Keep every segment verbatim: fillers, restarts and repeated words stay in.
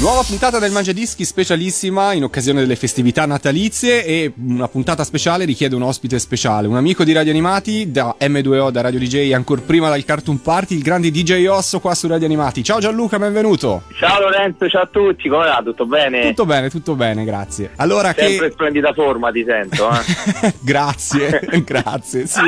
Nuova puntata del Mangiadischi specialissima in occasione delle festività natalizie, e una puntata speciale richiede un ospite speciale, un amico di Radio Animati, da M due O, da Radio D J, ancora prima dal Cartoon Party, il grande D J Osso qua su Radio Animati. Ciao Gianluca, benvenuto. Ciao Lorenzo, ciao a tutti, come va? Tutto bene? Tutto bene, tutto bene, grazie. Allora, sempre che... splendida forma ti sento, eh? Grazie, grazie, sì,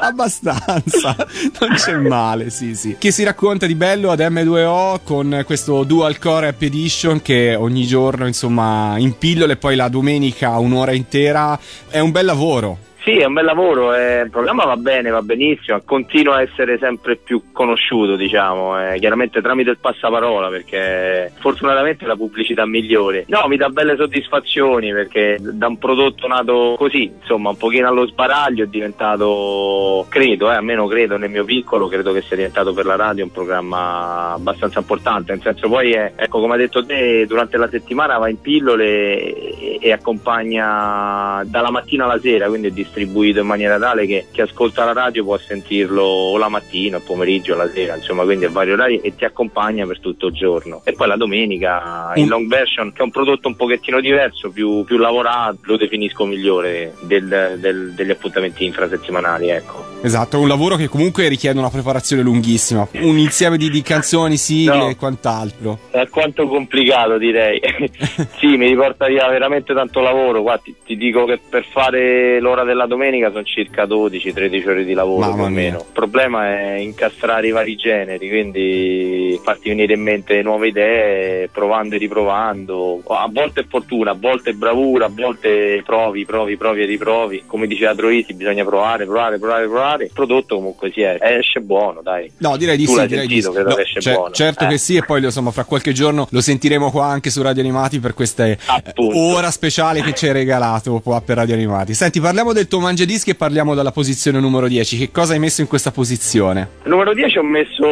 abbastanza, non c'è male, sì sì. Che si racconta di bello ad M due O con questo Dual Core Happy Edition, che ogni giorno insomma in pillole, poi la domenica un'ora intera. È un bel lavoro. Sì, è un bel lavoro, eh, il programma va bene, va benissimo, continua a essere sempre più conosciuto, diciamo, eh, chiaramente tramite il passaparola, perché fortunatamente è la pubblicità migliore. No, mi dà belle soddisfazioni, perché da un prodotto nato così, insomma, un pochino allo sbaraglio, è diventato, credo, eh, almeno credo nel mio piccolo, credo che sia diventato per la radio un programma abbastanza importante, nel senso poi, è, ecco, come ha detto te, durante la settimana va in pillole e, e accompagna dalla mattina alla sera, quindi è distribuito distribuito in maniera tale che chi ascolta la radio può sentirlo o la mattina, o pomeriggio, o la sera, insomma, quindi a vari orari, e ti accompagna per tutto il giorno. E poi la domenica in long version, che è un prodotto un pochettino diverso, più, più lavorato, lo definisco migliore del, del, degli appuntamenti infrasettimanali, ecco. Esatto, è un lavoro che comunque richiede una preparazione lunghissima, un insieme di, di canzoni, sigle, no, e quant'altro. È quanto complicato, direi. Sì, mi riporta via veramente tanto lavoro. Qua ti, ti dico che per fare l'ora della domenica sono circa dodici tredici ore di lavoro, più o meno. Il problema è incastrare i vari generi, quindi farti venire in mente nuove idee, provando e riprovando. A volte è fortuna, a volte è bravura, a volte provi, provi, provi e riprovi. Come diceva Troisi, bisogna provare, provare, provare, provare. Il prodotto comunque si è, esce buono, dai. No, direi di tu sì, direi sentito, di sì. No, esce c- buono. Certo eh. che sì, e poi insomma fra qualche giorno lo sentiremo qua anche su Radio Animati per questa eh, ora speciale che ci hai regalato qua per Radio Animati. Senti, parliamo del tuo Mangiadischi e parliamo dalla posizione numero dieci. Che cosa hai messo in questa posizione? Numero dieci ho messo,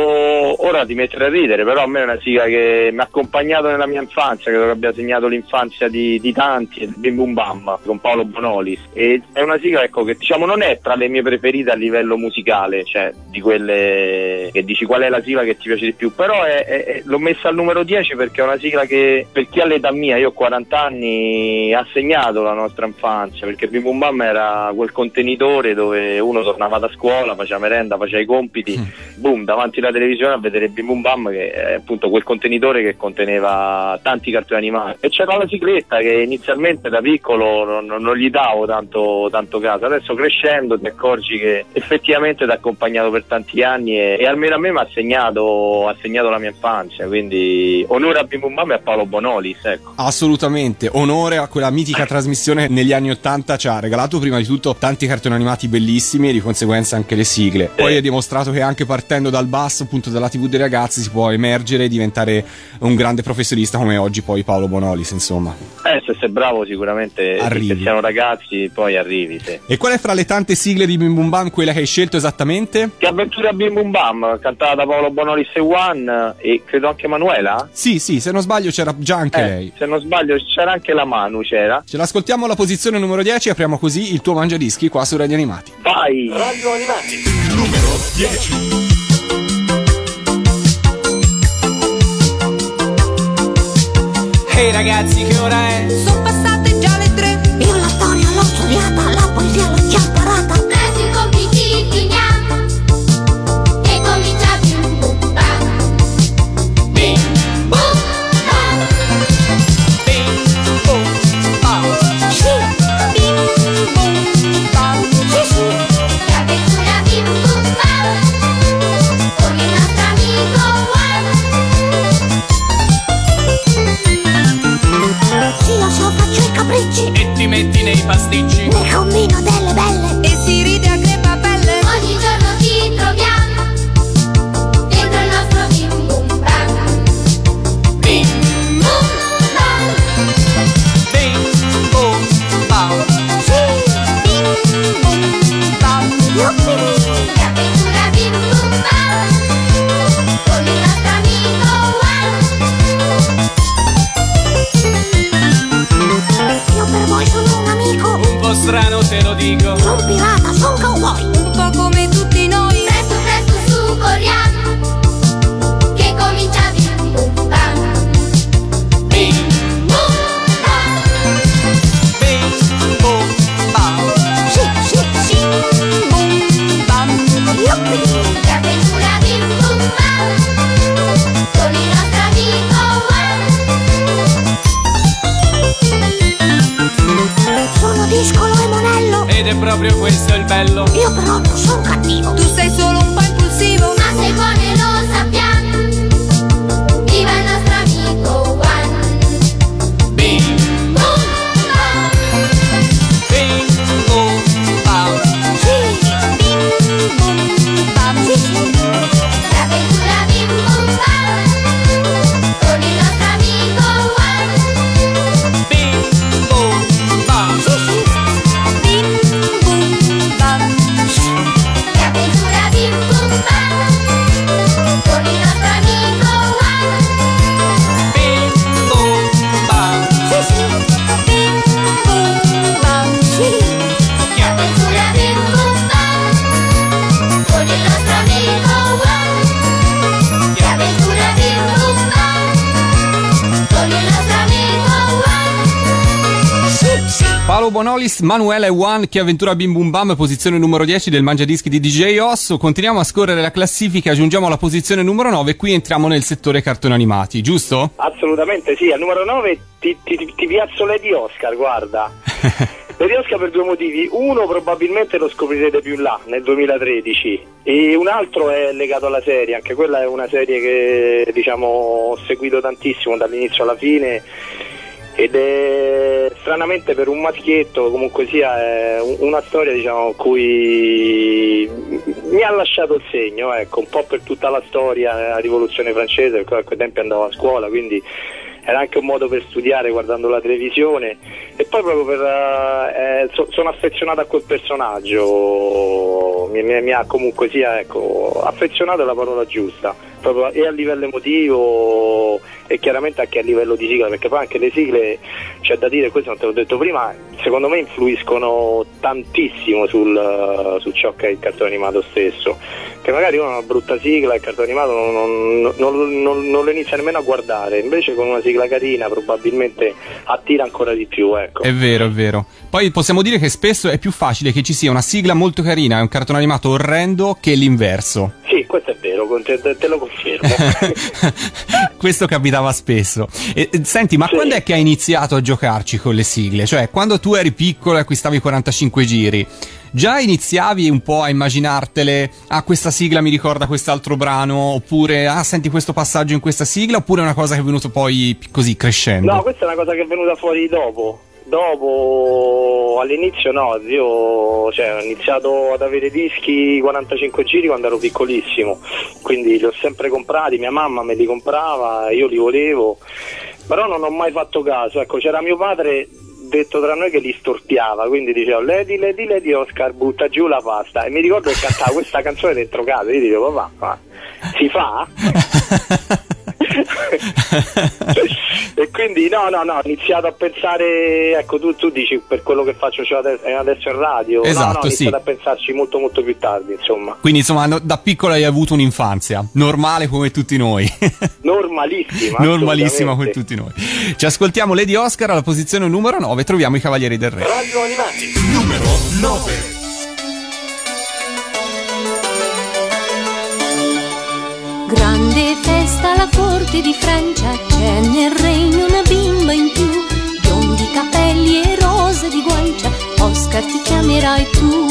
ora ti mettere a ridere, però a me è una sigla che mi ha accompagnato nella mia infanzia, credo che abbia segnato l'infanzia di, di tanti, Bim Bum Bam, con Paolo Bonolis. E è una sigla, ecco, che diciamo non è tra le mie preferite a livello musicale, cioè di quelle che dici qual è la sigla che ti piace di più, però è, è, è, l'ho messa al numero dieci perché è una sigla che per chi ha l'età mia, io ho quaranta anni, ha segnato la nostra infanzia, perché Bim Bum Bam era quel contenitore dove uno tornava da scuola, faceva merenda, faceva i compiti, mm. boom, davanti alla televisione a vedere Bim Bum Bam, che è appunto quel contenitore che conteneva tanti cartoni animati, e c'era la sigletta che inizialmente da piccolo non, non gli davo tanto, tanto caso, adesso crescendo ti accorgi che effettivamente ti ha accompagnato per tanti anni, e, e almeno a me mi ha segnato ha segnato la mia infanzia, quindi onore a Bim Bum Bam e a Paolo Bonolis, ecco. Assolutamente, onore a quella mitica trasmissione negli anni ottanta, ci ha regalato prima di tutto tanti cartoni animati bellissimi e di conseguenza anche le sigle, poi ha dimostrato che anche partendo dal basso, appunto dalla tivù dei ragazzi, si può emergere e diventare un grande professionista come oggi poi Paolo Bonolis, insomma. Eh, se sei bravo sicuramente arrivi, se siano ragazzi poi arrivi, sì. E qual è fra le tante sigle di Bim Bum Bam quella che hai scelto esattamente? Che avventura Bim Bum Bam, cantata da Paolo Bonolis e Juan, e credo anche Manuela? Sì, sì, se non sbaglio c'era già anche eh, lei. Se non sbaglio c'era anche la Manu, c'era. Ce l'ascoltiamo alla posizione numero dieci, apriamo così il tuo Mangiadischi qua su Radio Animati. Vai! Radio Animati! Numero dieci! Ehi hey ragazzi, che ora è? Sono passate già le tre. Io la storia l'ho studiata, la poesia l'ho già imparata. Io so Shingo. Son pirata, son cowboy, un po' come tutti noi. Presto, presto, su, corriamo, che comincia Bim Bum Bam. Bim Bum Bam, Bim Bum Bam, su, su, su, Bum Bam. Yuppie, che avventura Bim Bum Bam, con il nostro amico Juan. Sono Discolo e Monello, ed è proprio questo il bello. Io però non sono cattivo, tu sei solo un po' impulsivo, ma sei buono e lo sappiamo. Viva il nostro amico Juan. Bim Bum Bam, Bim Bum Bam, sì, Bim Bum Bam, sì, sì. L'avventura Bim Bum Bam, con il nostro amico Juan. Bim Bum Bam, sì, sì, Bim Bum Bam, sì. L'avventura Bim Bum Bam, con il nostro amico Juan. Bim Bum Bam, sì, sì, Bim Bum Bam, sì. L'avventura Bim Bum Bam, con il nostro amico Juan. L'avventura Bim Bum Bam, con il nostro amico Juan. Sì, sì. Paolo Bonolis, Manuela e Juan, che avventura Bim Bum Bam, posizione numero dieci del Mangiadischi di D J Osso. Continuiamo a scorrere la classifica, giungiamo alla posizione numero nove, qui entriamo nel settore cartoni animati, giusto? Assolutamente sì, al numero nove ti, ti, ti, ti piazzo Lady Oscar, guarda. Lady Oscar per due motivi, uno probabilmente lo scoprirete più là, nel duemilatredici, e un altro è legato alla serie, anche quella è una serie che diciamo ho seguito tantissimo dall'inizio alla fine, ed è stranamente per un maschietto comunque sia è una storia diciamo cui mi ha lasciato il segno, ecco, un po' per tutta la storia, la rivoluzione francese, perché a quei tempi andavo a scuola, quindi era anche un modo per studiare guardando la televisione, e poi proprio per eh, so, sono affezionato a quel personaggio, mi, mi, mi ha comunque sia ecco affezionato, è la parola giusta, proprio e a livello emotivo e chiaramente anche a livello di sigla, perché poi anche le sigle, c'è da dire, questo non te l'ho detto prima, secondo me influiscono tantissimo sul, su ciò che è il cartone animato stesso, che magari uno ha una brutta sigla e il cartone animato non, non, non, non lo inizia nemmeno a guardare, invece con una sigla carina probabilmente attira ancora di più, ecco. È vero, è vero. Poi possiamo dire che spesso è più facile che ci sia una sigla molto carina e un cartone animato orrendo che l'inverso. Sì, questo è vero, te, te lo confermo. Questo capitava spesso. E, senti, ma sì, quando è che hai iniziato a giocarci con le sigle? Cioè, quando tu eri piccolo e acquistavi quarantacinque giri, già iniziavi un po' a immaginartele? Ah, questa sigla mi ricorda quest'altro brano, oppure ah, senti questo passaggio in questa sigla, oppure è una cosa che è venuta poi così crescendo? No, questa è una cosa che è venuta fuori dopo. Dopo, all'inizio no, io cioè, ho iniziato ad avere dischi quarantacinque giri quando ero piccolissimo, quindi li ho sempre comprati, mia mamma me li comprava, io li volevo, però non ho mai fatto caso, ecco, c'era mio padre, detto tra noi, che li storpiava, quindi dicevo Lady, Lady, Lady Oscar, butta giù la pasta, e mi ricordo che cantava questa canzone dentro casa, io dicevo papà, ma si fa? E quindi no, no, no, ho iniziato a pensare, ecco, tu, tu dici per quello che faccio cioè adesso, adesso in radio, esatto, no, no, ho iniziato sì. a pensarci molto molto più tardi, insomma. Quindi insomma no, da piccola hai avuto un'infanzia normale come tutti noi. Normalissima. Normalissima come tutti noi. Ci ascoltiamo Lady Oscar alla posizione numero nove, troviamo i Cavalieri del Re. Radio Animati numero nove. Grande festa alla corte di Francia, c'è nel regno una bimba in più, biondi capelli e rose di guancia, Oscar ti chiamerai tu.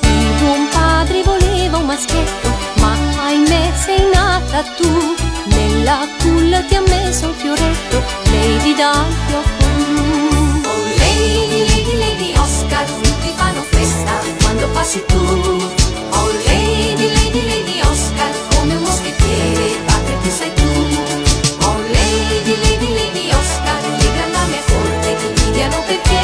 Il buon padre voleva un maschietto, ma ahimè sei nata tu, nella culla ti ha messo un fioretto, Lady dal fiocco blu. Oh Lady, Lady, Lady Oscar, tutti fanno festa quando passi tu. Oh Lady, Lady, Lady Oscar, come un moschettiere, padre che sei tu. Oh Lady, Lady, Lady Oscar, le gran dame a corte ti invidiano per te.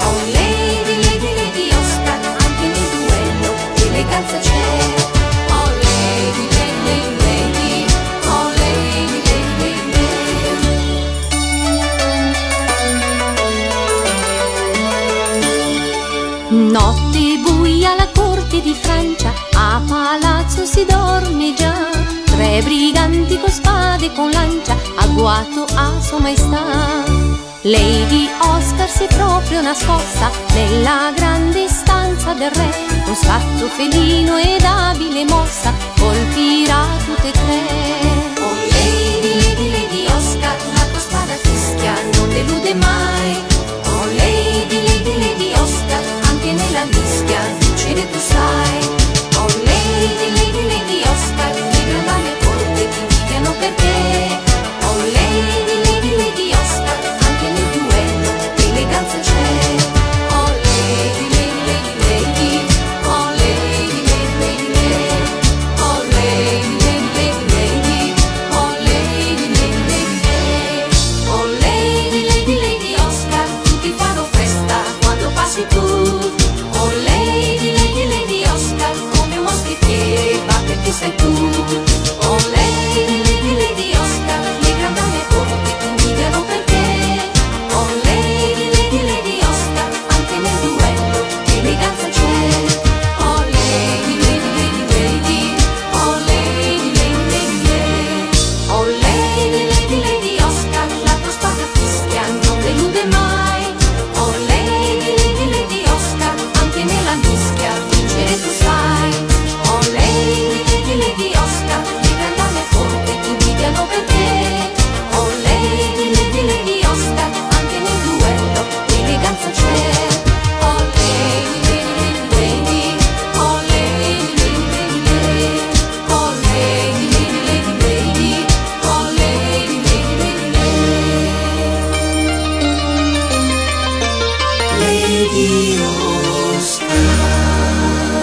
Oh Lady, Lady, Lady Oscar, anche nel duello eleganza c'è. Oh Lady, Lady, Lady, oh Lady, Lady, Lady. Notte buia alla corte di Francia, a palazzo si dorme già. Tre briganti con spade e con lancia, agguato a sua maestà. Lady Oscar si è proprio nascosta nella grande stanza del re. Con scatto felino ed abile mossa colpirà tutte e tre. Oh Lady, Lady, Lady Oscar, la tua spada fischia, non delude mai. Oh Lady, Lady, Lady Oscar, anche nella mischia vincere tu sai. Oh Lady, Lady, Lady Oscar, le grandi porte ti invidiano perché. Oh Lady, Lady, Lady Oscar, anche nel duello l'eleganza c'è. Oh Lady, Lady, Lady, Lady, oh Lady, Lady, Lady, oh Lady, Lady, Lady, oh Lady, Lady, Lady, oh Lady, Lady, Lady Oscar, tutti fanno festa quando passi tu. Oh Lady, Lady, Lady Oscar, come un moschettiere batterti sei tu. Oh Lady, Lady, Lady Oscar, le grandi porte ti invidiano perché. Oh Lady, Lady, Lady Oscar, anche nel duello l'eleganza c'è. Oh Lady, Lady, Lady, Lady, oh Lady, Lady, Lady, Lady, oh Lady, Lady, Lady Oscar, la tua spada fischia non delude mai. Oh Lady, Lady, Lady Oscar, anche nella mischia vincere tu sai. Oh Lady, Lady, Lady Oscar, le grandi porte ti invidiano perché. Oh Lady, Lady, Lady Oscar, anche nel duello l'eleganza c'è. Oh Lady, Lady, Lady, Lady, oh Lady, Lady, Lady, Lady, oh Lady, Lady, Lady, Lady, oh Lady, Lady, Lady, Lady, Lady Oscar.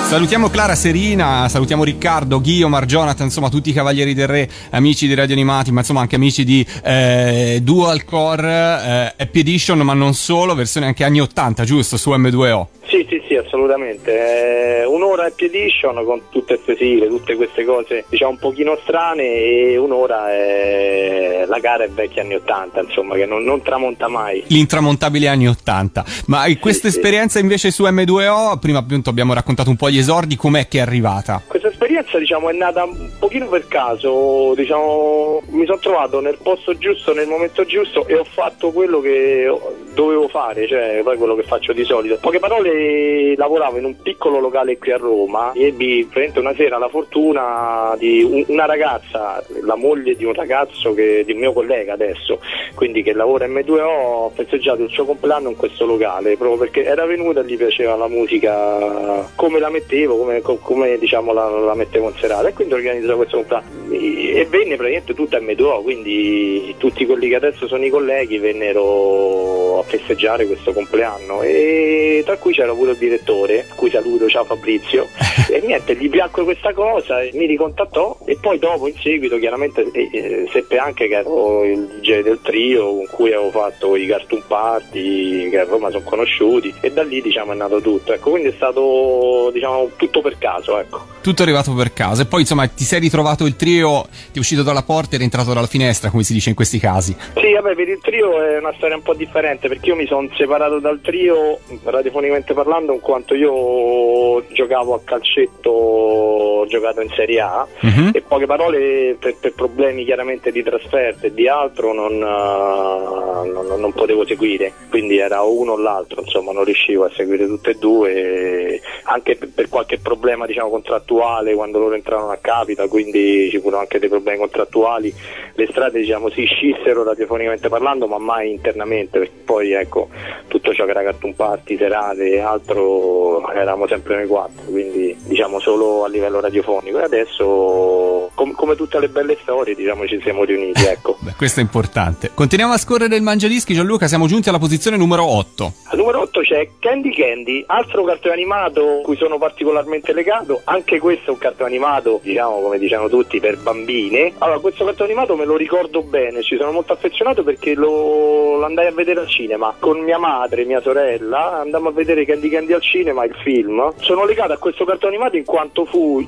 Salutiamo Clara Serina, salutiamo Riccardo, Ghio, Mar Jonathan, insomma tutti i Cavalieri del Re, amici di Radio Animati, ma insomma anche amici di eh, Dual Core, eh, Happy Edition, ma non solo, versione anche anni ottanta, giusto, su M due O. Sì, sì, sì, assolutamente. Eh, un'ora Happy Edition con tutte queste sigle, tutte queste cose diciamo un pochino strane, e un'ora eh, la gara è vecchia anni ottanta, insomma, che non, non tramonta mai. L'intramontabile anni ottanta. Ma questa sì, esperienza sì. Invece su M due O, prima appunto abbiamo raccontato un po' gli esordi, com'è che è arrivata? Questa esperienza diciamo è nata un pochino per caso, diciamo mi sono trovato nel posto giusto, nel momento giusto, e ho fatto quello che dovevo fare, cioè poi quello che faccio di solito. Poche parole, lavoravo in un piccolo locale qui a Roma, e ebbi praticamente una sera la fortuna di una ragazza, la moglie di un ragazzo che di un mio collega adesso, quindi che lavora M due O, ho festeggiato il suo compleanno in questo locale, proprio perché era venuta e gli piaceva la musica come la mettevo, come, come diciamo la, la mettevo in serata, e quindi organizzavo questo compleanno e venne praticamente tutta M due O, quindi tutti quelli che adesso sono i colleghi vennero a festeggiare questo compleanno, e tra cui c'era pure il direttore, cui saluto, ciao Fabrizio. E niente, gli piacque questa cosa e mi ricontattò, e poi dopo in seguito chiaramente eh, seppe anche che ero il D J del trio con cui avevo fatto i Cartoon Party, che a Roma sono conosciuti, e da lì diciamo è nato tutto, ecco, quindi è stato diciamo tutto per caso, ecco. Tutto è arrivato per caso, e poi insomma ti sei ritrovato il trio, ti è uscito dalla porta e è entrato dalla finestra, come si dice in questi casi. Sì, vabbè, per il trio è una storia un po' differente, perché io mi sono separato dal trio radiofonicamente parlando in quanto io giocavo a calcetto, ho giocato in Serie A, uh-huh. E poche parole per, per problemi chiaramente di trasferte e di altro non, non, non potevo seguire, quindi era uno o l'altro, insomma non riuscivo a seguire tutte e due, anche per per qualche problema diciamo contrattuale quando loro entrarono a capita, quindi ci furono anche dei problemi contrattuali, le strade diciamo si scissero radiofonicamente parlando, ma mai internamente, perché poi ecco tutto ciò che era Cartoon Party, serate e altro eravamo sempre noi quattro, quindi diciamo solo a livello radiofonico, e adesso com- come tutte le belle storie diciamo ci siamo riuniti, ecco. Beh, questo è importante. Continuiamo a scorrere il Mangiadischi, Gianluca, siamo giunti alla posizione numero otto. Al numero otto c'è Candy Candy, altro cartone animato cui sono particolarmente legato, anche questo è un cartone animato diciamo come diciamo tutti per bambine. Allora questo cartone animato me lo ricordo bene, ci sono molto affezionato perché lo, lo andai a vedere al cinema con mia madre, mia sorella, andammo a vedere Candy Candy al cinema, il film. Sono legato a questo cartone animato in quanto fu,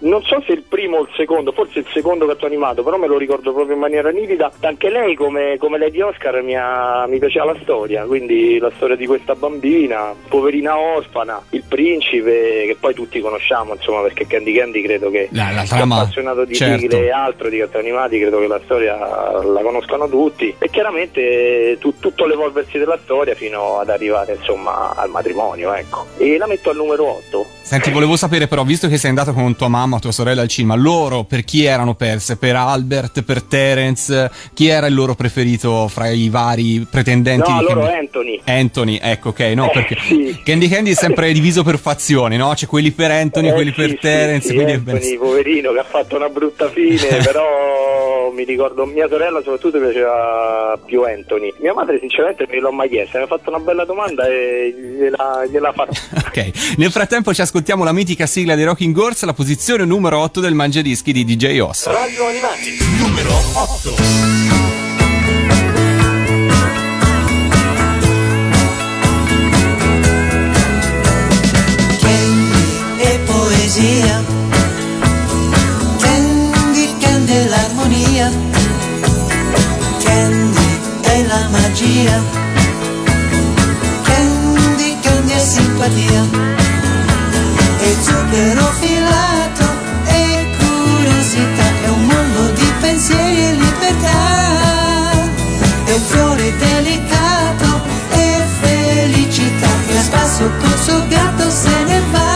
non so se il primo o il secondo secondo, forse il secondo cartone animato, però me lo ricordo proprio in maniera nitida. Anche lei, come, come Lady Oscar, mi, ha, mi piaceva la storia, quindi la storia di questa bambina, poverina orfana, il principe, che poi tutti conosciamo, insomma, perché Candy Candy credo che la, la trama, appassionato di certo. sigle e altro, di cartoni animati, credo che la storia la conoscano tutti, e chiaramente tu, tutto l'evolversi della storia fino ad arrivare, insomma, al matrimonio, ecco. E la metto al numero otto. Senti, volevo sapere però, visto che sei andato con tua mamma, tua sorella al cinema, loro per chi erano perse? Per Albert, per Terence? Chi era il loro preferito fra i vari pretendenti? No, di loro Candy... Anthony. Anthony, ecco, ok, no, eh, perché sì. Candy Candy è sempre diviso per fazioni, no? C'è quelli per Anthony, eh, quelli sì, per sì, Terence, sì, quindi Anthony, è ben... poverino, che ha fatto una brutta fine, però mi ricordo, mia sorella soprattutto piaceva più Anthony. Mia madre sinceramente non l'ho mai chiesta, mi ha fatto una bella domanda e gliela, gliela farò. Ok, nel frattempo ci ascoltiamo la mitica sigla dei Rocking Girls, la posizione numero otto del Mangiadischi di D J Osso. Radio Animati, numero otto. Candy, Candy è l'armonia, Candy è la magia, Candy, Candy è simpatia, e zucchero filato, e curiosità, è un mondo di pensieri e libertà, è un fiore delicato, e felicità, che a spasso col suo gatto se ne va.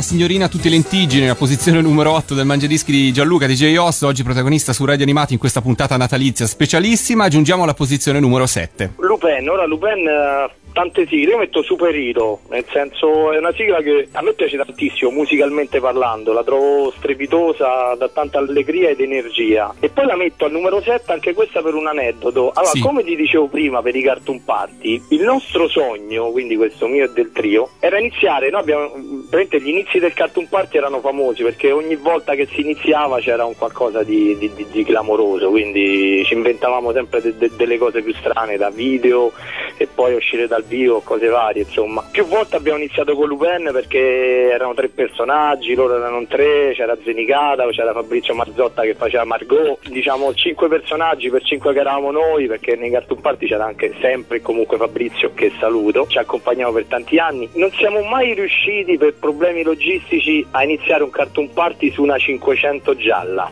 Signorina tutti lentiggini, la posizione numero otto del Mangiadischi di Gianluca D J Osso, oggi protagonista su Radio Animati in questa puntata natalizia specialissima. Giungiamo alla posizione numero sette. Lupin, ora Lupin uh, tante sigle, io metto Super Hero, nel senso è una sigla che a me piace tantissimo musicalmente parlando, la trovo strepitosa, dà tanta allegria ed energia. E poi la metto al numero sette anche questa per un aneddoto. Allora, sì. Come ti dicevo prima per i Cartoon Party, il nostro sogno, quindi questo mio e del trio, era iniziare, noi abbiamo veramente gli inizi del Cartoon Party erano famosi perché ogni volta che si iniziava c'era un qualcosa di, di, di, di clamoroso, quindi ci inventavamo sempre de, de, delle cose più strane, da video e poi uscire dal vivo, cose varie, insomma. Più volte abbiamo iniziato con Lupin perché erano tre personaggi, loro erano tre, c'era Zenigata, c'era Fabrizio Marzotta che faceva Margot, diciamo cinque personaggi per cinque che eravamo noi, perché nei Cartoon Party c'era anche sempre e comunque Fabrizio, che saluto, ci accompagnava per tanti anni. Non siamo mai riusciti per problemi logistici a iniziare un Cartoon Party su una cinquecento gialla.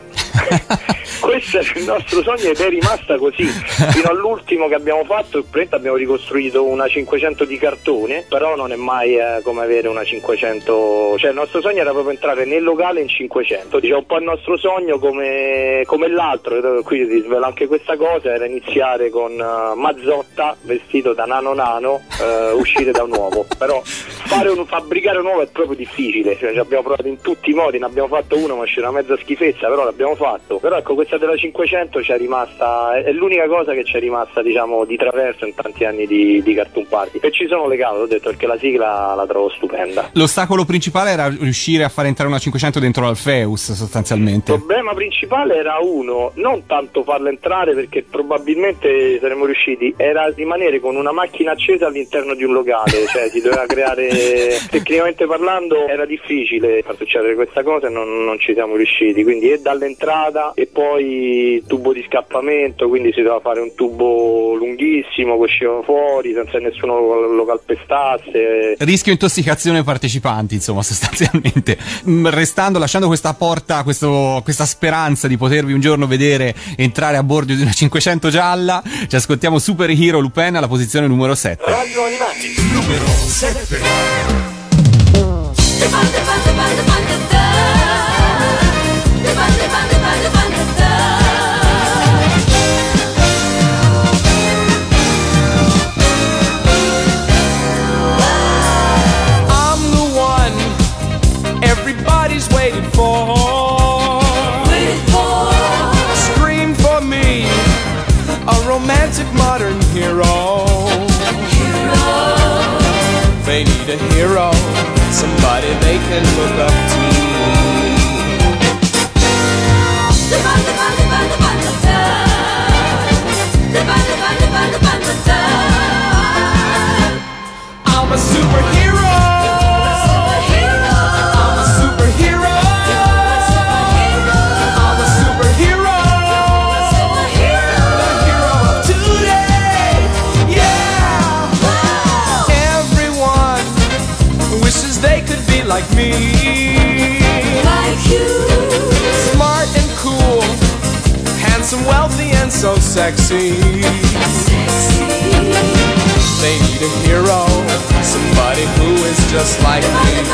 Questo era il nostro sogno ed è rimasta così fino all'ultimo che abbiamo fatto. Abbiamo ricostruito una cinquecento di cartone, però non è mai eh, come avere una cinquecento, cioè il nostro sogno era proprio entrare nel locale in cinquecento, diciamo un po' il nostro sogno come, come l'altro, qui ti svelo anche questa cosa, era iniziare con uh, Mazzotta vestito da nano nano, uh, uscire da un uovo, però fare un, fabbricare un uovo è proprio difficile, cioè ci abbiamo provato in tutti i modi, ne abbiamo fatto uno ma c'era una mezza schifezza, però l'abbiamo fatto. Però ecco, questa della cinquecento ci è rimasta, è l'unica cosa che ci è rimasta, diciamo, di traverso in tanti anni di, di Cartoon Party, e ci sono legato, ho detto, perché la sigla la trovo stupenda. L'ostacolo principale era riuscire a far entrare una cinquecento dentro l'Alfeus, sostanzialmente. Il problema principale era uno, non tanto farla entrare, perché probabilmente saremmo riusciti, era rimanere con una macchina accesa all'interno di un locale, cioè si doveva creare, tecnicamente parlando era difficile far succedere questa cosa e non, non ci siamo riusciti, quindi e dall'entrata e poi tubo di scappamento, quindi si doveva fare un tubo lunghissimo che usciva fuori senza nessuno lo calpestasse. Rischio intossicazione partecipanti, insomma, sostanzialmente. Restando, lasciando questa porta, questo, questa speranza di potervi un giorno vedere entrare a bordo di una cinquecento gialla, ci ascoltiamo Super Hero Lupin alla posizione numero sette. Radio Animati numero sette. A hero, somebody they can look up to. I'm a superhero, I'm a superhero, I'm a superhero, the hero of today, yeah. Everyone wishes they could be like me, like you, smart and cool, handsome, wealthy and so sexy, sexy. They need a hero, somebody who is just like me.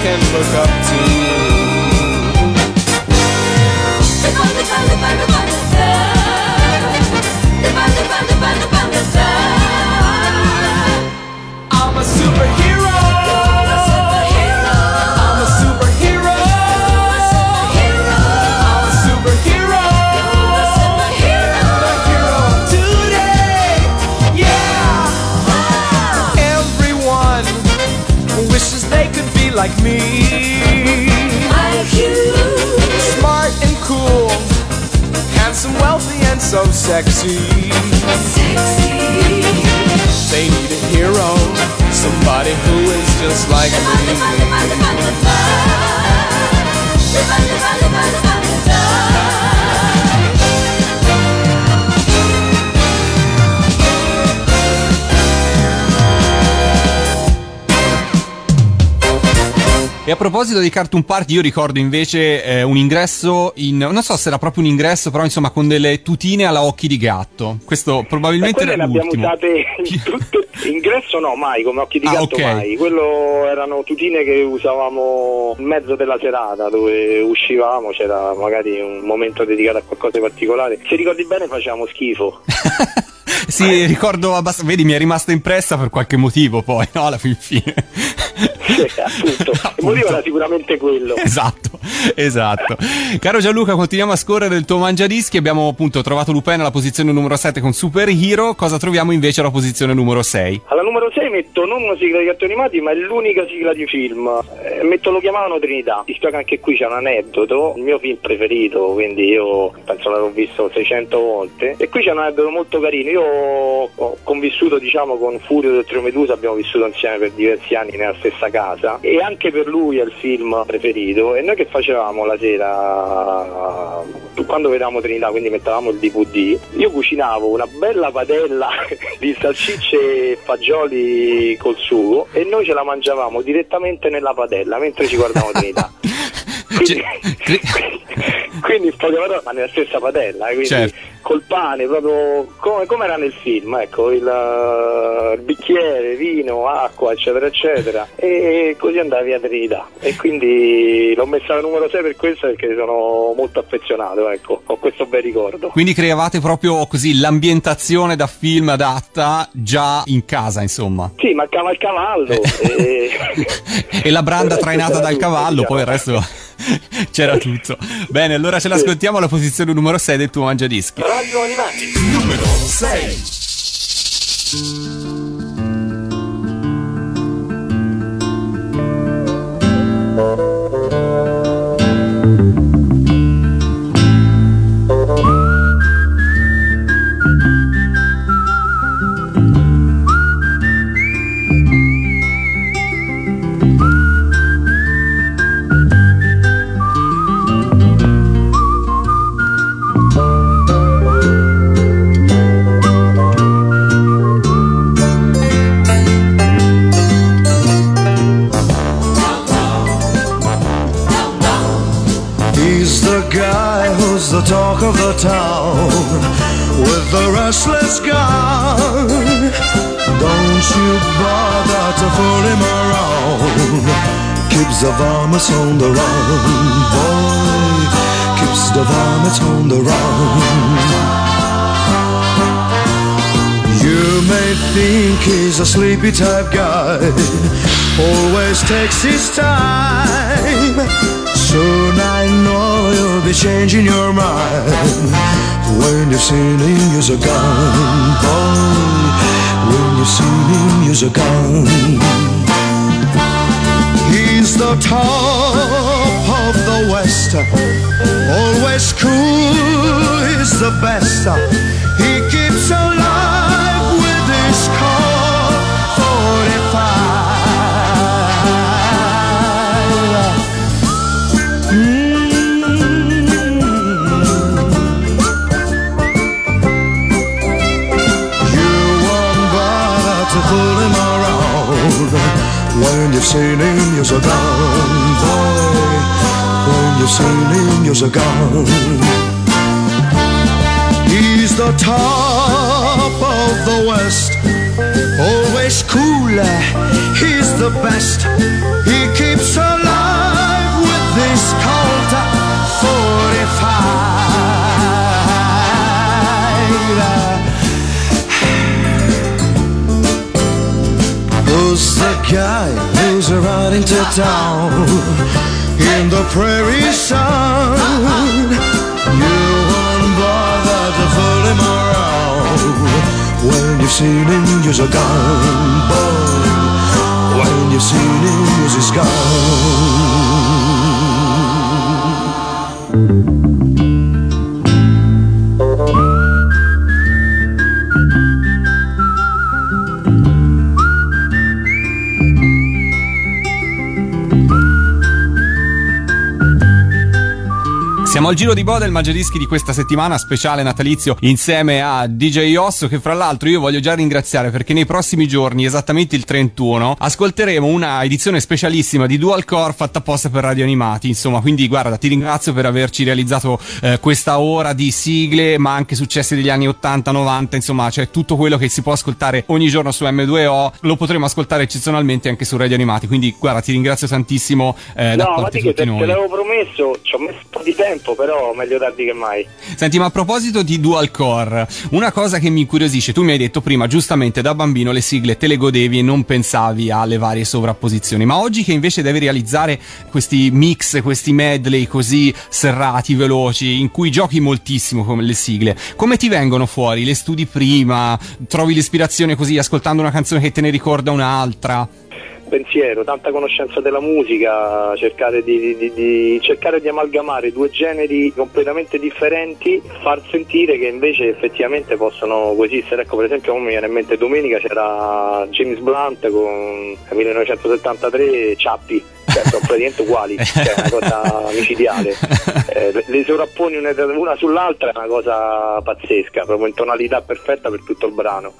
Can look up to. I'm a superhero, I'm a superhero, I'm a superhero, the hero of today, yeah. Everyone wishes they could be like me, like you, smart and cool, handsome, wealthy and so sexy, sexy. They need a hero, somebody who is just like me. Thank you. E a proposito di Cartoon Party, io ricordo invece eh, un ingresso in, non so se era proprio un ingresso, però insomma con delle tutine alla Occhi di Gatto. Questo probabilmente era l'ultimo. Ma quelle le abbiamo usate in tutto... Ingresso no, mai, come Occhi di ah, Gatto, okay. Mai. Quello erano tutine che usavamo in mezzo della serata, dove uscivamo, c'era magari un momento dedicato a qualcosa di particolare. Se ricordi bene facevamo schifo. Sì, ricordo abbastanza, vedi, mi è rimasta impressa per qualche motivo poi, no, alla fin fine. Sì, appunto. appunto. Il motivo era sicuramente quello. Esatto, esatto. Caro Gianluca, continuiamo a scorrere il tuo mangiadischi. Abbiamo appunto trovato Lupin alla posizione numero sette con Super Hero. Cosa troviamo invece alla posizione numero sei? Alla numero sei metto non una sigla di cartoni animati, ma è l'unica sigla di film. Eh, metto Lo chiamavano Trinità. Ti spiego anche qui, c'è un aneddoto, il mio film preferito, quindi io penso l'avrò visto seicento volte. E qui c'è un aneddoto molto carino. Io ho convissuto, diciamo, con Furio del Trio Medusa, abbiamo vissuto insieme per diversi anni nella stessa casa e anche per lui è il film preferito. E noi che facevamo la sera quando vedevamo Trinità, quindi mettevamo il D V D, io cucinavo una bella padella di salsicce e fagioli col sugo e noi ce la mangiavamo direttamente nella padella mentre ci guardavamo Trinità. Quindi, quindi ma nella stessa padella, quindi certo. Col pane, proprio come, come era nel film, ecco, il, uh, il bicchiere, vino, acqua, eccetera, eccetera, e così andavi a Trinità. E quindi l'ho messa al numero sei per questo, perché sono molto affezionato, ecco, ho questo bel ricordo. Quindi creavate proprio così l'ambientazione da film adatta già in casa, insomma. Sì, mancava il cavallo. E, e la branda trainata dal tutto, cavallo, diciamo. Poi il resto... c'era tutto. Bene, allora ce l'ascoltiamo alla posizione numero sei del tuo mangiadischi. Radio Animati numero sei. The talk of the town with the restless gown. Don't you bother to fool him around. Keeps the vomits on the run, boy. Keeps the vomits on the run. You may think he's a sleepy type guy, always takes his time. Soon I know you'll be changing your mind when you've seen him use a gun, boy. When you've seen him use a gun. He's the top of the West, always cool, he's the best. He keeps alive with his Colt forty-five. When you've seen him use a gun, boy. When you've seen him use a gun. He's the top of the West, always cooler, he's the best. He keeps alive with this Colt forty-five. Who's the guy who's riding to town in the prairie sun? You won't bother to fool him around when you've seen him use a gun, boy. When you've seen him use his gun. Siamo al giro di boda del Mangiadischi di questa settimana speciale natalizio insieme a D J Osso, che fra l'altro io voglio già ringraziare perché nei prossimi giorni, esattamente il trentuno, ascolteremo una edizione specialissima di Dual Core fatta apposta per Radio Animati, insomma, quindi guarda, ti ringrazio per averci realizzato eh, questa ora di sigle, ma anche successi degli anni ottanta novanta, insomma, cioè tutto quello che si può ascoltare ogni giorno su M due O lo potremo ascoltare eccezionalmente anche su Radio Animati, quindi guarda, ti ringrazio tantissimo eh, da no, parte di tutti noi. No, ma te l'avevo promesso, ci ho messo un po' di tempo, però meglio tardi che mai. Senti, ma a proposito di Dual Core, una cosa che mi incuriosisce, tu mi hai detto prima giustamente da bambino le sigle te le godevi e non pensavi alle varie sovrapposizioni, ma oggi che invece devi realizzare questi mix, questi medley così serrati, veloci, in cui giochi moltissimo come le sigle, come ti vengono fuori? Le studi prima? Trovi l'ispirazione così ascoltando una canzone che te ne ricorda un'altra? Pensiero, tanta conoscenza della musica, cercare di, di, di, di cercare di amalgamare due generi completamente differenti, far sentire che invece effettivamente possono coesistere. Ecco, per esempio, mi viene in mente domenica c'era James Blunt con millenovecentosettantatré Ciappi, cioè, sono praticamente uguali, cioè una cosa micidiale, eh, le sovrapponi una sull'altra, è una cosa pazzesca, proprio in tonalità perfetta per tutto il brano.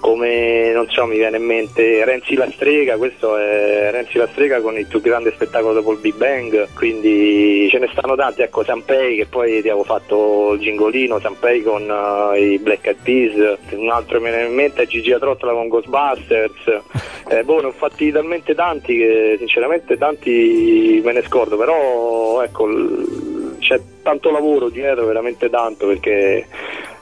Come, non so, mi viene in mente Renzi la strega, questo è Renzi la strega con il più grande spettacolo dopo il Big Bang, quindi ce ne stanno tanti. Ecco, Sanpei, che poi ti avevo fatto il gingolino, Sanpei con uh, i Black Eyed Peas, un altro mi viene in mente è Gigi Trottola con Ghostbusters, eh, boh, ne ho fatti talmente tanti che sinceramente tanti me ne scordo, però ecco, c'è tanto lavoro dietro, veramente tanto, perché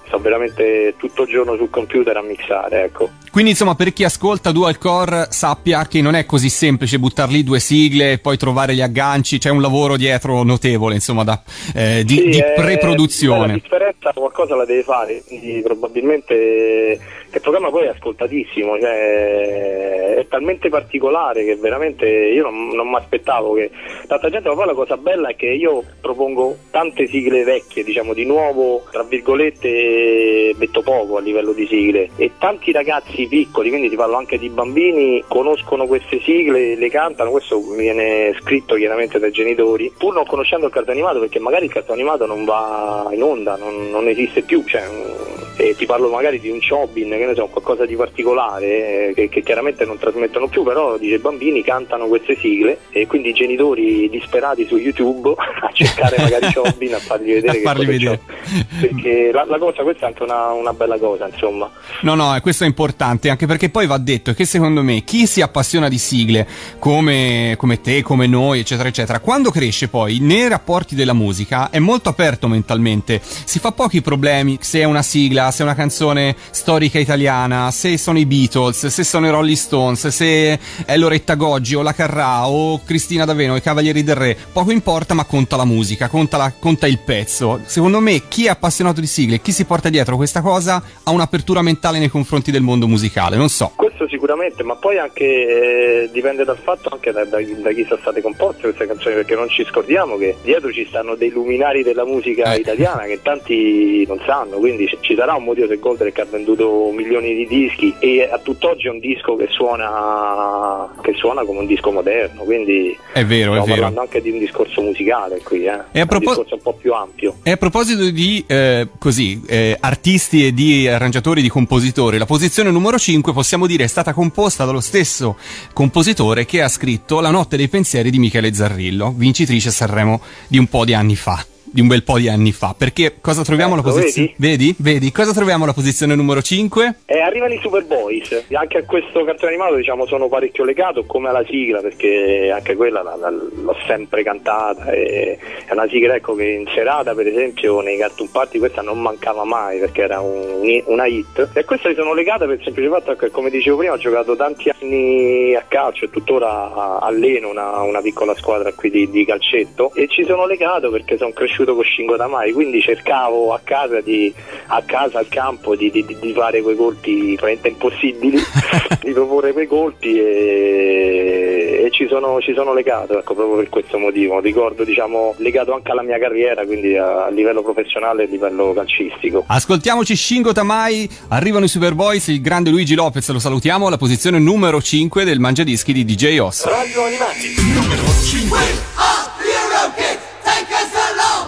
sto veramente tutto il giorno sul computer a mixare, ecco. Quindi insomma, per chi ascolta Dual Core sappia che non è così semplice buttar lì due sigle e poi trovare gli agganci, c'è un lavoro dietro notevole, insomma, da, eh, di, sì, di preproduzione. Eh, la differenza qualcosa la deve fare, quindi probabilmente il programma poi è ascoltatissimo, cioè è talmente particolare che veramente io non, non mi aspettavo che tanta gente, ma poi la cosa bella è che io propongo tante sigle vecchie, diciamo di nuovo, tra virgolette, metto poco a livello di sigle, e tanti ragazzi piccoli, quindi ti parlo anche di bambini, conoscono queste sigle, le cantano. Questo viene scritto chiaramente dai genitori, pur non conoscendo il cartone animato, perché magari il cartone animato non va in onda, non, non esiste più, cioè, e ti parlo magari di un Chobin, che ne so, qualcosa di particolare, eh, che, che chiaramente non trasmettono più, però dice, i bambini cantano queste sigle, e quindi i genitori disperati su YouTube a cercare magari Chobin, a fargli vedere, a fargli che vedere. Perché la, la cosa, questa è anche una, una bella cosa, insomma. No, no, questo è importante, anche perché poi va detto che secondo me chi si appassiona di sigle come, come te, come noi, eccetera eccetera, quando cresce poi nei rapporti della musica è molto aperto mentalmente, si fa pochi problemi se è una sigla, se è una canzone storica italiana, se sono i Beatles, se sono i Rolling Stones, se è Loretta Goggi o la Carrà o Cristina D'Aveno, i Cavalieri del Re, poco importa, ma conta la musica, conta, la, conta il pezzo. Secondo me chi è appassionato di sigle, chi si porta dietro questa cosa, ha un'apertura mentale nei confronti del mondo musicale, non so. Questo sicuramente, ma poi anche eh, dipende dal fatto anche da, da, da chi sono state composte queste canzoni, perché non ci scordiamo che dietro ci stanno dei luminari della musica eh. italiana che tanti non sanno, quindi ci sarà un motivo se Goldrake ha venduto milioni di dischi, e a tutt'oggi è un disco che suona che suona come un disco moderno, quindi è vero, stiamo è parlando vero. anche di un discorso musicale qui, eh. e a propos- un discorso un po' più ampio. E a proposito di eh, così Eh, artisti e di arrangiatori, di compositori, la posizione numero cinque possiamo dire è stata composta dallo stesso compositore che ha scritto La notte dei pensieri di Michele Zarrillo, vincitrice Sanremo di un po' di anni fa, di un bel po' di anni fa, perché cosa troviamo alla posizione? Vedi? Vedi? Cosa troviamo alla posizione numero cinque? Eh, arrivano i Super Boys, anche a questo cartone animato, diciamo, sono parecchio legato, come alla sigla, perché anche quella la, la, l'ho sempre cantata, e è una sigla, ecco, che in serata, per esempio, nei Cartoon Party questa non mancava mai, perché era un, una hit, e a questa mi sono legata per il semplice fatto che, come dicevo prima, ho giocato tanti anni a calcio e tuttora alleno una, una piccola squadra qui di, di calcetto, e ci sono legato perché sono cresciuto con Shingo Tamai, quindi cercavo a casa, di, a casa al campo di, di, di fare quei colpi veramente impossibili, di proporre quei colpi, e, e ci, sono, ci sono legato, ecco, proprio per questo motivo. Ricordo, diciamo, legato anche alla mia carriera, quindi a, a livello professionale e a livello calcistico. Ascoltiamoci Shingo Tamai, arrivano i Super Boys, il grande Luigi Lopez, lo salutiamo, alla posizione numero cinque del Mangiadischi di D J Osso. Radio Animati, numero cinque. We are the European. Take us along.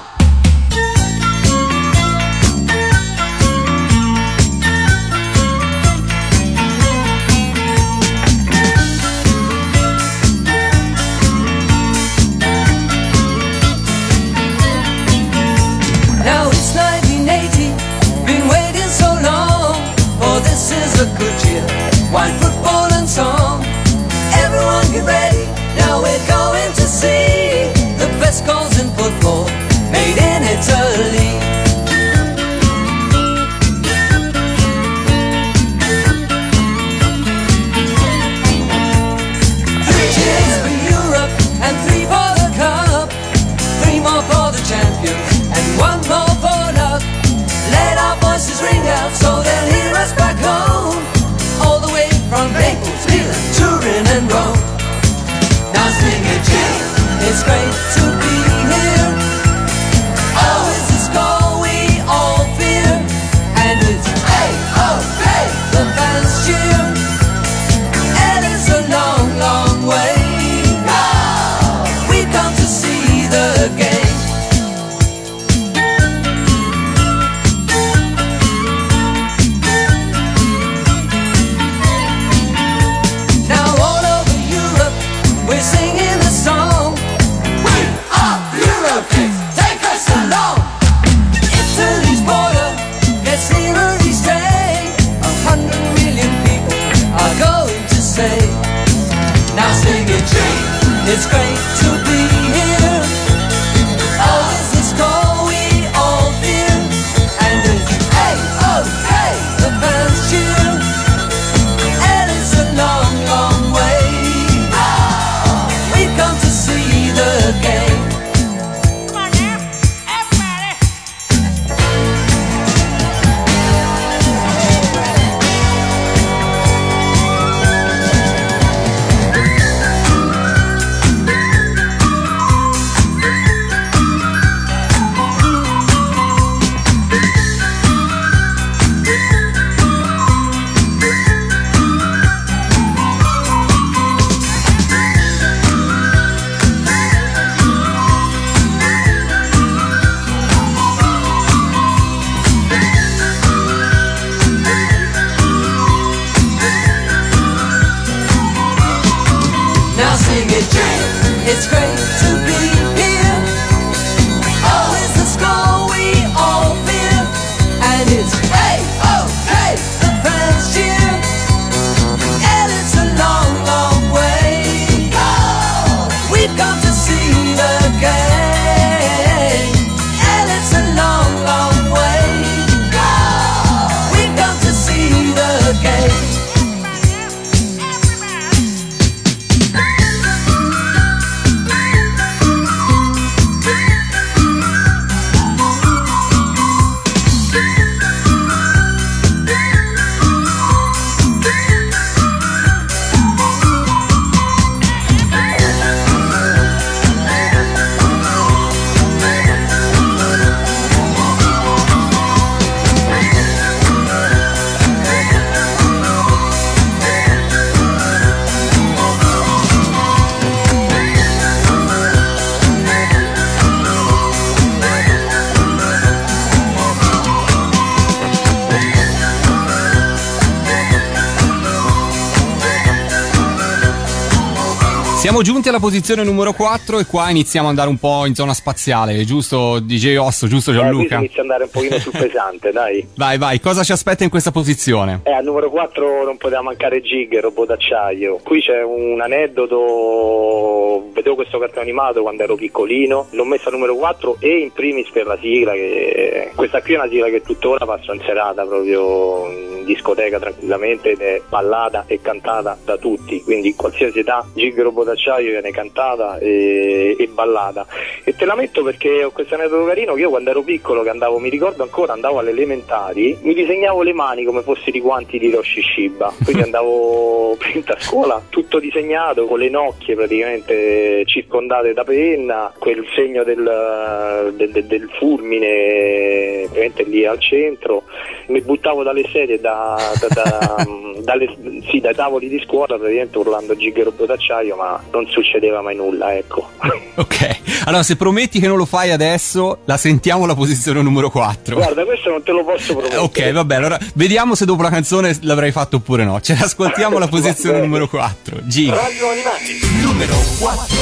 Siamo giunti alla posizione numero quattro e qua iniziamo ad andare un po' in zona spaziale, giusto D J Osso, giusto Gianluca? Eh, inizia ad andare un pochino sul pesante, dai. Vai, vai, cosa ci aspetta in questa posizione? Eh, al numero quattro non poteva mancare Gig, Robo d'Acciaio. Qui c'è un aneddoto, vedevo questo cartone animato quando ero piccolino, l'ho messo al numero quattro e in primis per la sigla, che questa qui è una sigla che tuttora passo in serata proprio in discoteca tranquillamente ed è ballata e cantata da tutti, quindi in qualsiasi età Gig, Robo d'Acciaio viene cantata e, e ballata. E te la metto perché ho questo aneddoto carino che io quando ero piccolo, che andavo, mi ricordo ancora, andavo alle elementari, mi disegnavo le mani come fossero i guanti di Roshi Shiba, quindi andavo a scuola tutto disegnato con le nocchie praticamente circondate da penna, quel segno del, del, del, del fulmine praticamente lì al centro, mi buttavo dalle sedie da, da, da, dalle, sì, dai tavoli di scuola praticamente urlando Gig Robo d'Acciaio, ma non succedeva mai nulla, ecco. Ok, allora se prometti che non lo fai adesso la sentiamo la posizione numero quattro. Guarda, questo non te lo posso promettere. Ok, vabbè, allora vediamo se dopo la canzone l'avrei fatto oppure no. Ce l'ascoltiamo la posizione numero quattro, G. Radio Animati numero quattro.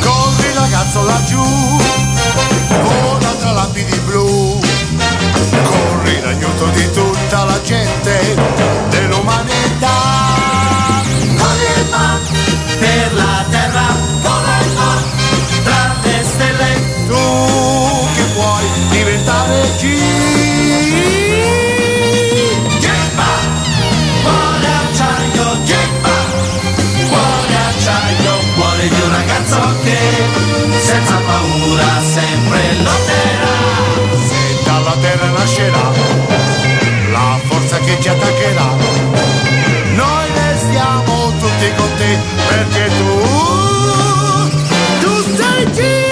Corri ragazzo laggiù, di tutta la gente dell'umanità. Corri in mar per la terra, vola in mar tra le stelle, tu che vuoi diventare G. Gemma, cuore acciaio, Gemma, cuore acciaio, cuore di un ragazzo che senza paura sempre lotterà. Se la terra nascerà, la forza che ci attaccherà. Noi restiamo tutti con te, perché tu, tu sei G.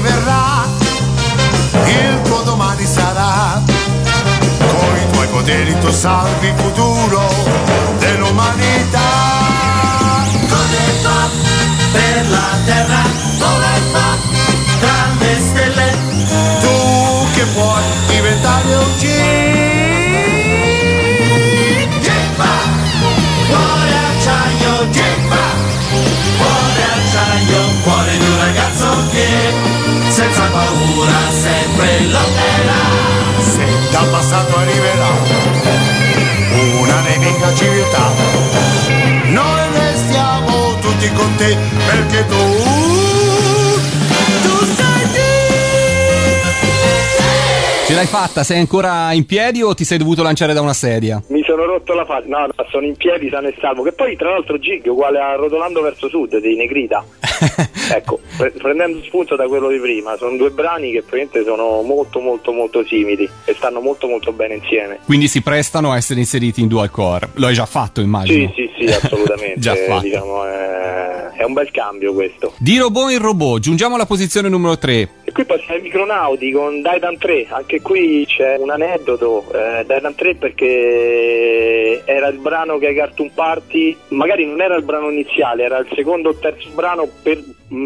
Verrà, il tuo domani sarà, coi tuoi poteri tu salvi il futuro dell'umanità. Correva per la terra, voleva tra le stelle, tu che puoi diventare un G. Gemma, cuore acciaio, gemma, cuore acciaio, cuore di un ragazzo che senza paura sempre lotterà. Se dal passato arriverà una nemica civiltà, noi restiamo tutti con te, perché tu, tu sei te. Ce l'hai fatta? Sei ancora in piedi o ti sei dovuto lanciare da una sedia? Mi sono rotto la faccia. No, no, sono in piedi, sano e salvo. Che poi tra l'altro Gig è uguale a Rotolando verso sud dei Negrita. Ecco, pre- prendendo spunto da quello di prima, sono due brani che praticamente sono molto molto molto simili e stanno molto molto bene insieme. Quindi si prestano a essere inseriti in Dual Core. L'hai già fatto, immagino. Sì, sì, sì, assolutamente. Già fatto. Diciamo, è... è un bel cambio questo. Di robot in robot, giungiamo alla posizione numero tre. E qui passiamo ai Micronauti con Daitan tre. Anche qui c'è un aneddoto, eh, Daitan tre, perché era il brano che ai Cartoon Party, magari non era il brano iniziale, era il secondo o terzo brano, per,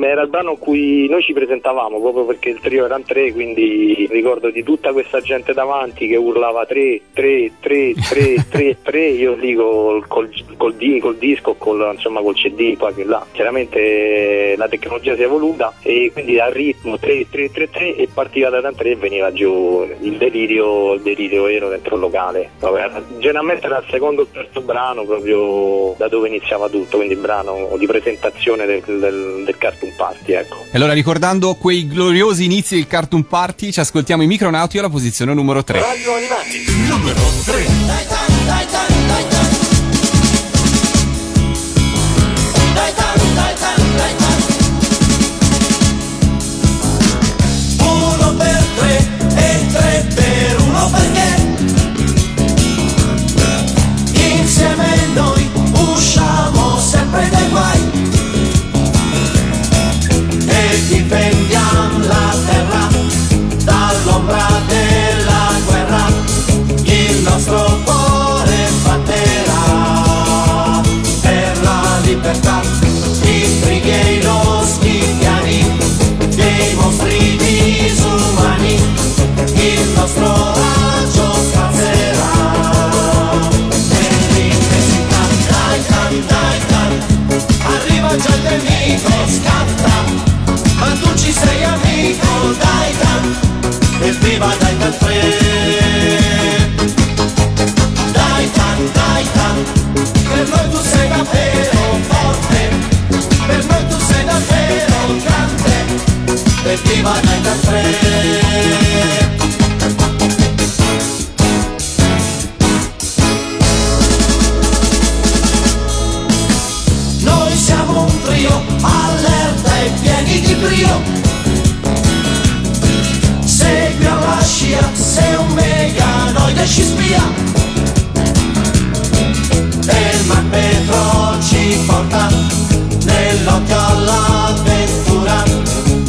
era il brano cui noi ci presentavamo, proprio perché il trio erano tre, quindi ricordo di tutta questa gente davanti che urlava tre, tre, tre, tre, tre, tre, io lì col, col, col, di, col disco, col, insomma col C D, qua che là. Chiaramente la tecnologia si è evoluta e quindi al ritmo tre, tre, tre, tre e partiva da tre e veniva giù il delirio, il delirio ero dentro il locale. Vabbè, generalmente era il secondo o terzo brano proprio da dove iniziava tutto, quindi il brano di presentazione del, del del Cartoon Party, ecco. E allora, ricordando quei gloriosi inizi del Cartoon Party, ci ascoltiamo i Micronauti alla posizione numero tre. Radio Animati numero tre. Daitan, Daitan, Daitan. Daitan, Daitan, Daitan. Uno per tre e tre per uno, perché insieme noi usciamo sempre dai guai. Difendiamo la terra dall'ombra della guerra, il nostro cuore batterà per la libertà. I brighieri, lo schifani, dei mostri disumani, il nostro raggio spazzerà per l'intensità. Dai, can, dai, can, arriva già il nemico, scatta. Ma tu ci sei amico, Daitan, evviva Daitan tre. Daitan, Daitan, per noi tu sei davvero forte, per noi tu sei davvero grande, evviva Daitan tre. Seguiamo la scia, sei un meganoide, ci spia. E il magneto ci porta nell'occhio all'avventura,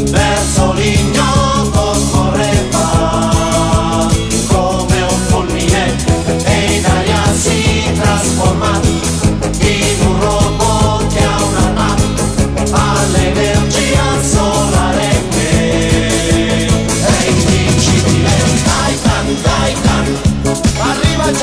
verso l'ignoto correva come un fulmine e in aria si trasforma in un robot che ha un'arma all'energia solare che è invincibile. Daitan, Daitan, arriva già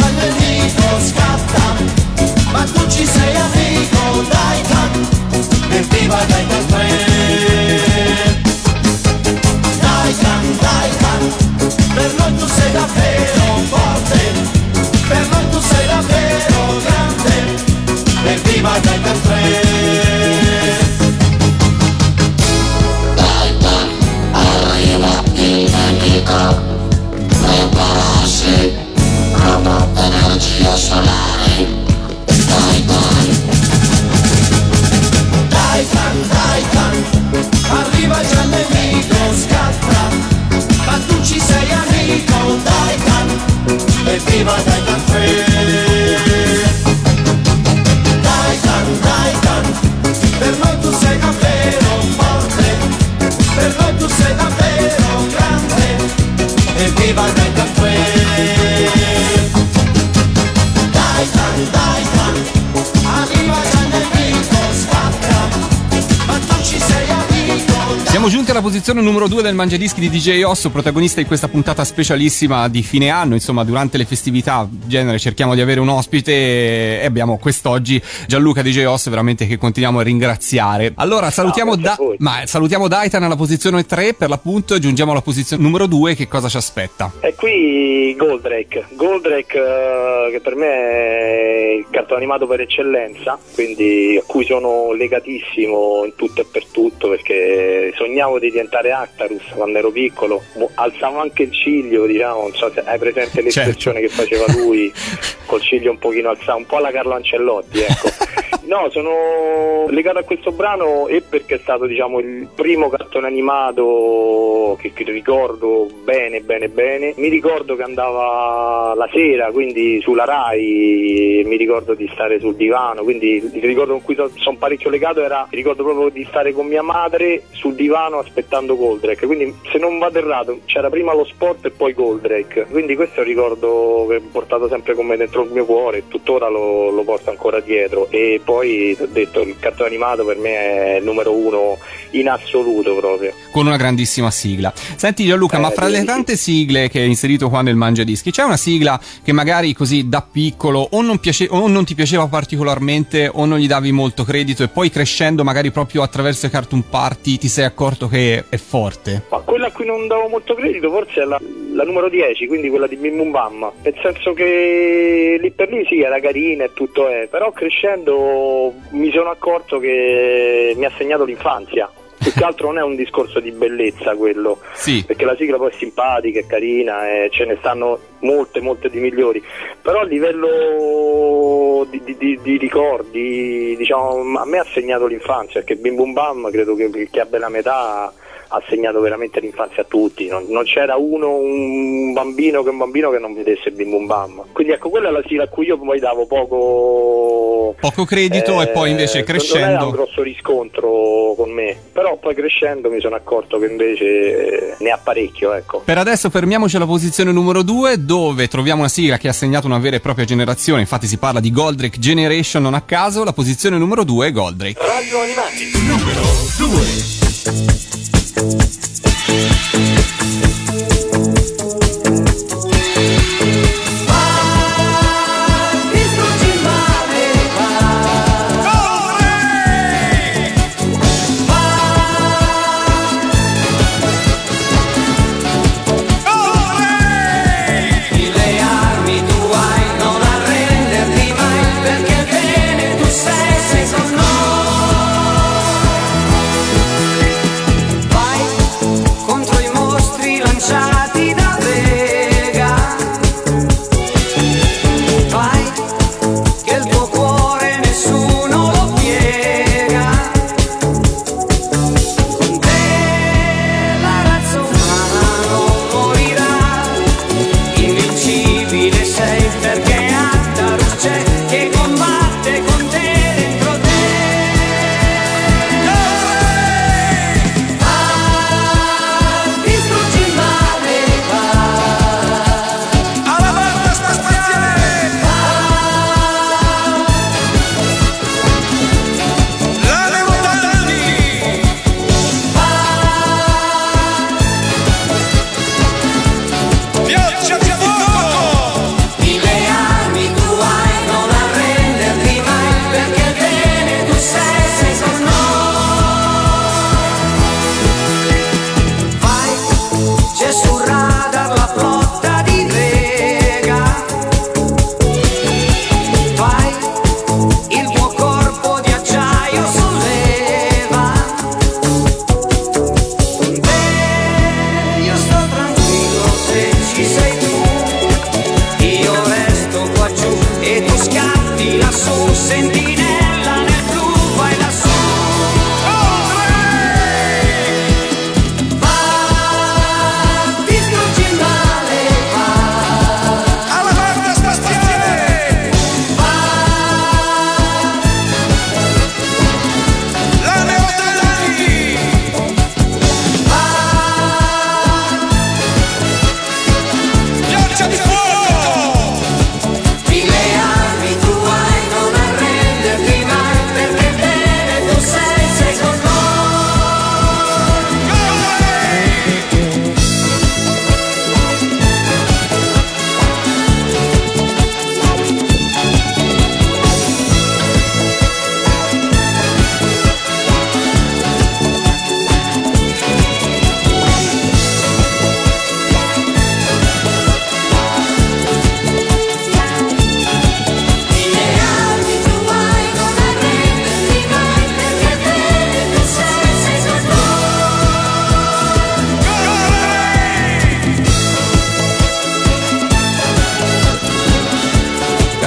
alla posizione numero due del Mangiadischi di D J Osso, protagonista di questa puntata specialissima di fine anno. Insomma, durante le festività in genere cerchiamo di avere un ospite e abbiamo quest'oggi Gianluca D J Osso, veramente, che continuiamo a ringraziare. Allora salutiamo, no, da- ma salutiamo Daitan alla posizione tre per l'appunto, e giungiamo alla posizione numero due. Che cosa ci aspetta? E qui Goldrake Goldrake uh, che per me è il cartone animato per eccellenza, quindi a cui sono legatissimo in tutto e per tutto, perché sognavo di diventare Actarus quando ero piccolo, alzavo anche il ciglio, diciamo, non so se hai presente l'espressione, certo, che faceva lui col ciglio un pochino alzato, un po' alla Carlo Ancelotti, ecco. No, sono legato a questo brano e perché è stato, diciamo, il primo cartone animato che, che ricordo bene bene bene. Mi ricordo che andava la sera, quindi sulla Rai, mi ricordo di stare sul divano, quindi il ricordo con cui sono son parecchio legato era, ricordo proprio di stare con mia madre sul divano aspettando Goldrake, quindi se non vado errato c'era prima lo sport e poi Goldrake, quindi questo è un ricordo che ho portato sempre con me dentro il mio cuore e tuttora lo, lo porto ancora dietro. E poi ho detto, il cartone animato per me è il numero uno in assoluto, proprio con una grandissima sigla. Senti Gianluca, eh, ma fra le tante sigle che hai inserito qua nel Mangiadischi c'è una sigla che magari così da piccolo o non, piace- o non ti piaceva particolarmente o non gli davi molto credito, e poi crescendo magari proprio attraverso i Cartoon Party ti sei accorto che è forte? Ma quella a cui non davo molto credito forse è la, la numero dieci, quindi quella di Bim Bum Bam, nel senso che lì per lì sì, era carina e tutto è, però crescendo mi sono accorto che mi ha segnato l'infanzia. Più che altro non è un discorso di bellezza quello, sì, perché la sigla poi è simpatica, è carina e ce ne stanno molte molte di migliori, però a livello di, di, di, di ricordi, diciamo, a me ha segnato l'infanzia, perché Bim Bum Bam credo che chi abbia la metà ha segnato veramente l'infanzia a tutti, non, non c'era uno, un bambino che un bambino che non vedesse Bim Bum Bam, quindi ecco, quella è la sigla a cui io poi davo poco poco credito, eh, e poi invece crescendo non era un grosso riscontro con me, però poi crescendo mi sono accorto che invece ne ha parecchio, ecco. Per adesso fermiamoci alla posizione numero due, dove troviamo una sigla che ha segnato una vera e propria generazione, infatti si parla di Goldrake Generation non a caso. La posizione numero due è Goldrake. Radio Animati numero due.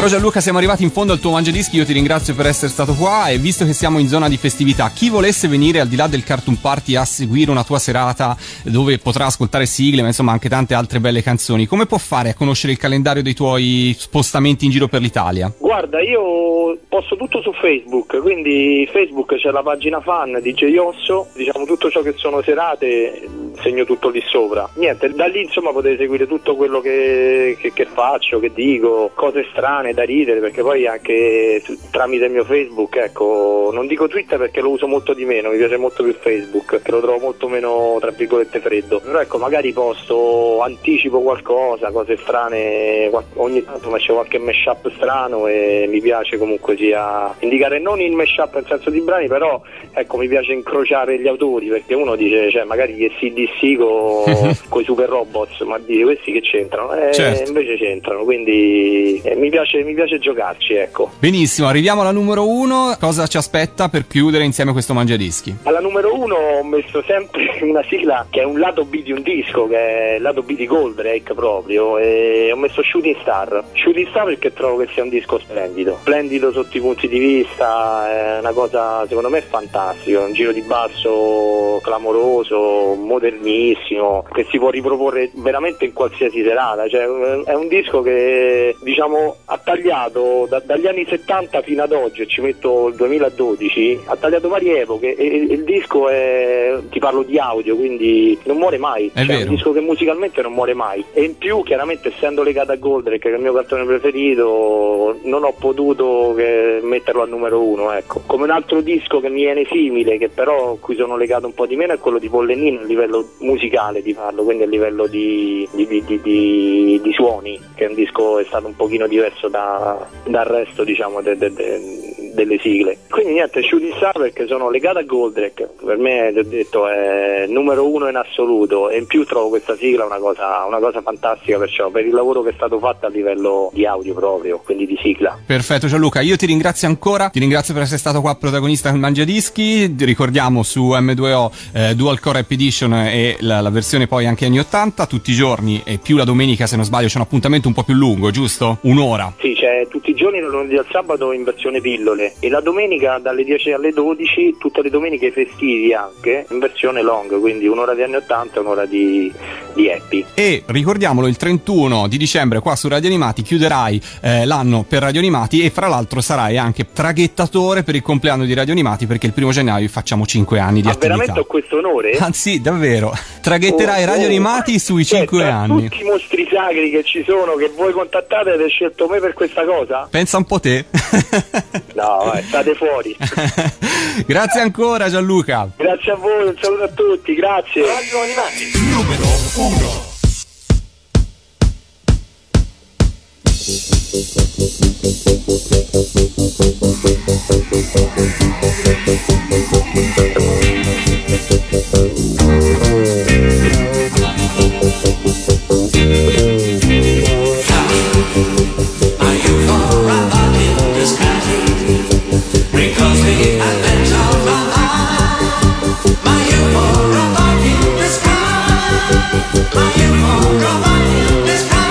Caro Gianluca, siamo arrivati in fondo al tuo Mangiadischi. Io ti ringrazio per essere stato qua. E visto che siamo in zona di festività, chi volesse venire al di là del Cartoon Party a seguire una tua serata dove potrà ascoltare sigle, ma insomma anche tante altre belle canzoni, come può fare a conoscere il calendario dei tuoi spostamenti in giro per l'Italia? Guarda, io posto tutto su Facebook, quindi Facebook c'è la pagina fan D J Osso, diciamo tutto ciò che sono serate segno tutto lì sopra. Niente, da lì insomma potete seguire tutto quello che, che, che faccio, che dico, cose strane da ridere, perché poi anche tramite il mio Facebook, ecco, non dico Twitter perché lo uso molto di meno, mi piace molto più Facebook, che lo trovo molto meno tra virgolette freddo, però ecco magari posto, anticipo qualcosa, cose strane, ogni tanto faccio qualche mashup strano e mi piace comunque sia indicare non il mashup nel senso di brani, però ecco mi piace incrociare gli autori, perché uno dice cioè magari che si dissico con i super robots, ma dice questi che c'entrano e eh, certo. Invece c'entrano, quindi eh, mi piace mi piace giocarci, ecco. Benissimo, arriviamo alla numero uno. Cosa ci aspetta per chiudere insieme questo Mangiadischi? Alla numero uno ho messo sempre una sigla che è un lato B di un disco, che è il lato B di Goldrake proprio, e ho messo Shooting Star Shooting Star perché trovo che sia un disco splendido splendido sotto i punti di vista, è una cosa secondo me fantastica, un giro di basso clamoroso, modernissimo, che si può riproporre veramente in qualsiasi serata, cioè è un disco che diciamo ha tagliato da, dagli anni settanta fino ad oggi, ci metto il duemiladodici, ha tagliato varie epoche e, e il disco è, ti parlo di audio, quindi non muore mai, è cioè, un disco che musicalmente non muore mai, e in più chiaramente essendo legato a Goldrake che è il mio cartone preferito non ho potuto che metterlo al numero uno, ecco. Come un altro disco che mi viene simile, che però qui sono legato un po' di meno, è quello di Pollenino a livello musicale di farlo, quindi a livello di di, di, di, di di suoni, che è un disco è stato un pochino diverso da, dal resto diciamo de, de, de, delle sigle, quindi niente, Shooting Star perché sono legata a Goldrake, per me ti ho detto è numero uno in assoluto, e in più trovo questa sigla una cosa una cosa fantastica, perciò per il lavoro che è stato fatto a livello di audio proprio, quindi di sigla. Perfetto Gianluca, io ti ringrazio ancora, ti ringrazio per essere stato qua protagonista del Mangiadischi. Ricordiamo su M due O eh, Dual Core Happy Edition e la, la versione poi anche anni ottanta tutti i giorni, e più la domenica se non sbaglio c'è un appuntamento un po' più lungo, giusto? Un'ora? Sì, c'è tutti i giorni dal lunedì al sabato in versione pillole, e la domenica dalle dieci alle dodici, tutte le domeniche festivi anche in versione long, quindi un'ora di anni ottanta, un'ora di, di happy. E ricordiamolo, il trentuno di dicembre qua su Radio Animati chiuderai eh, l'anno per Radio Animati, e fra l'altro sarai anche traghettatore per il compleanno di Radio Animati, perché il primo gennaio facciamo cinque anni di ah, attività. Veramente ho questo onore? Anzi davvero, traghetterai oh, Radio oh. Animati sui cioè, cinque anni, tutti i mostri sacri che ci sono, che voi contattate, avete scelto me per questa cosa? Pensa un po' te. No, no, vai, state fuori. Grazie ancora Gianluca. Grazie a voi, un saluto a tutti, grazie. Radio Animati numero uno. Are you all right in this car? Are you all right in this car?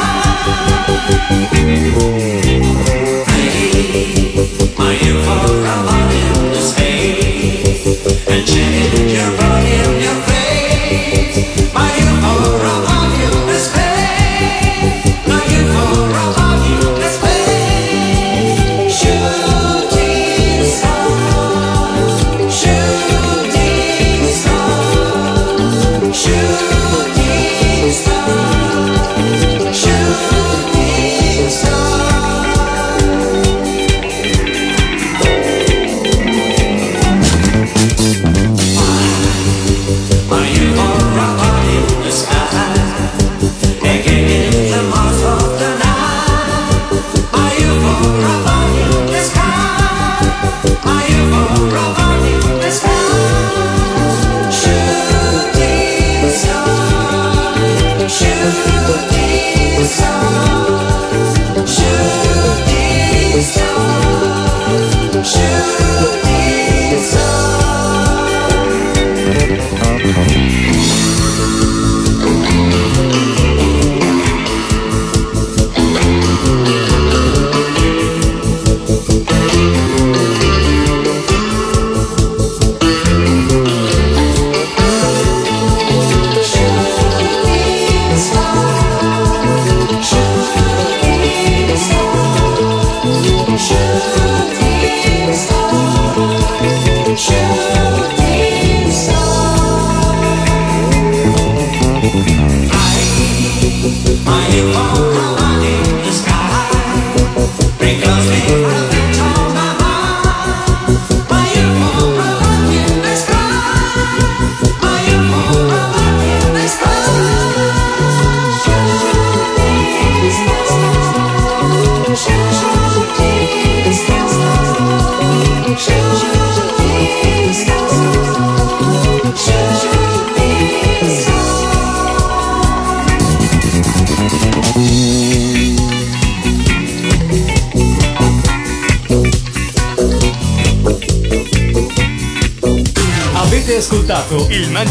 ascoltato il